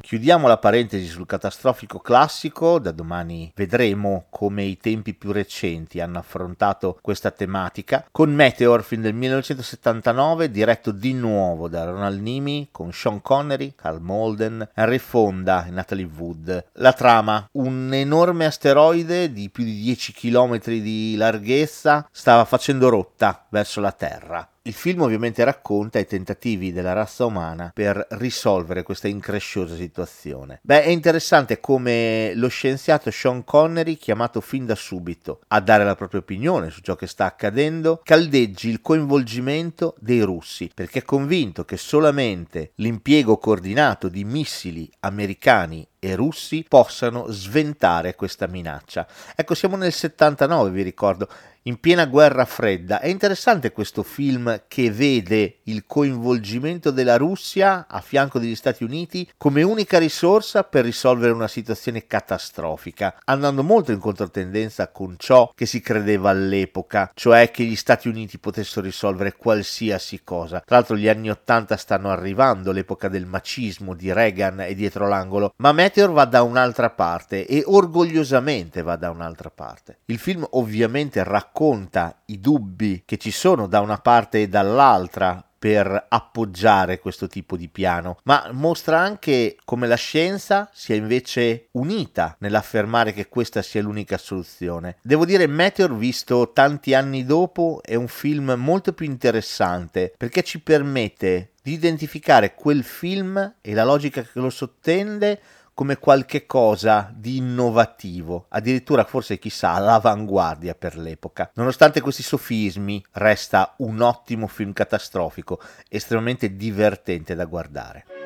Chiudiamo la parentesi sul catastrofico classico, da domani vedremo come i tempi più recenti hanno affrontato questa tematica, con Meteor, film del 1979, diretto di nuovo da Ronald Neme, con Sean Connery, Carl Malden, Henry Fonda e Natalie Wood. La trama, un enorme asteroide di più di 10 km di larghezza stava facendo rotta verso la Terra. Il film ovviamente racconta i tentativi della razza umana per risolvere questa incresciosa situazione. Beh, è interessante come lo scienziato Sean Connery, chiamato fin da subito a dare la propria opinione su ciò che sta accadendo, caldeggi il coinvolgimento dei russi, perché è convinto che solamente l'impiego coordinato di missili americani e russi possano sventare questa minaccia. Ecco, siamo nel 79, vi ricordo, in piena guerra fredda. È interessante questo film che vede il coinvolgimento della Russia a fianco degli Stati Uniti come unica risorsa per risolvere una situazione catastrofica, andando molto in controtendenza con ciò che si credeva all'epoca, cioè che gli Stati Uniti potessero risolvere qualsiasi cosa. Tra l'altro gli anni 80 stanno arrivando, l'epoca del macismo di Reagan è dietro l'angolo, ma Meteor va da un'altra parte e orgogliosamente va da un'altra parte. Il film ovviamente racconta i dubbi che ci sono da una parte e dall'altra per appoggiare questo tipo di piano, ma mostra anche come la scienza sia invece unita nell'affermare che questa sia l'unica soluzione. Devo dire, Meteor, visto tanti anni dopo, è un film molto più interessante perché ci permette di identificare quel film e la logica che lo sottende come qualche cosa di innovativo, addirittura forse chissà all'avanguardia per l'epoca. Nonostante questi sofismi, resta un ottimo film catastrofico, estremamente divertente da guardare.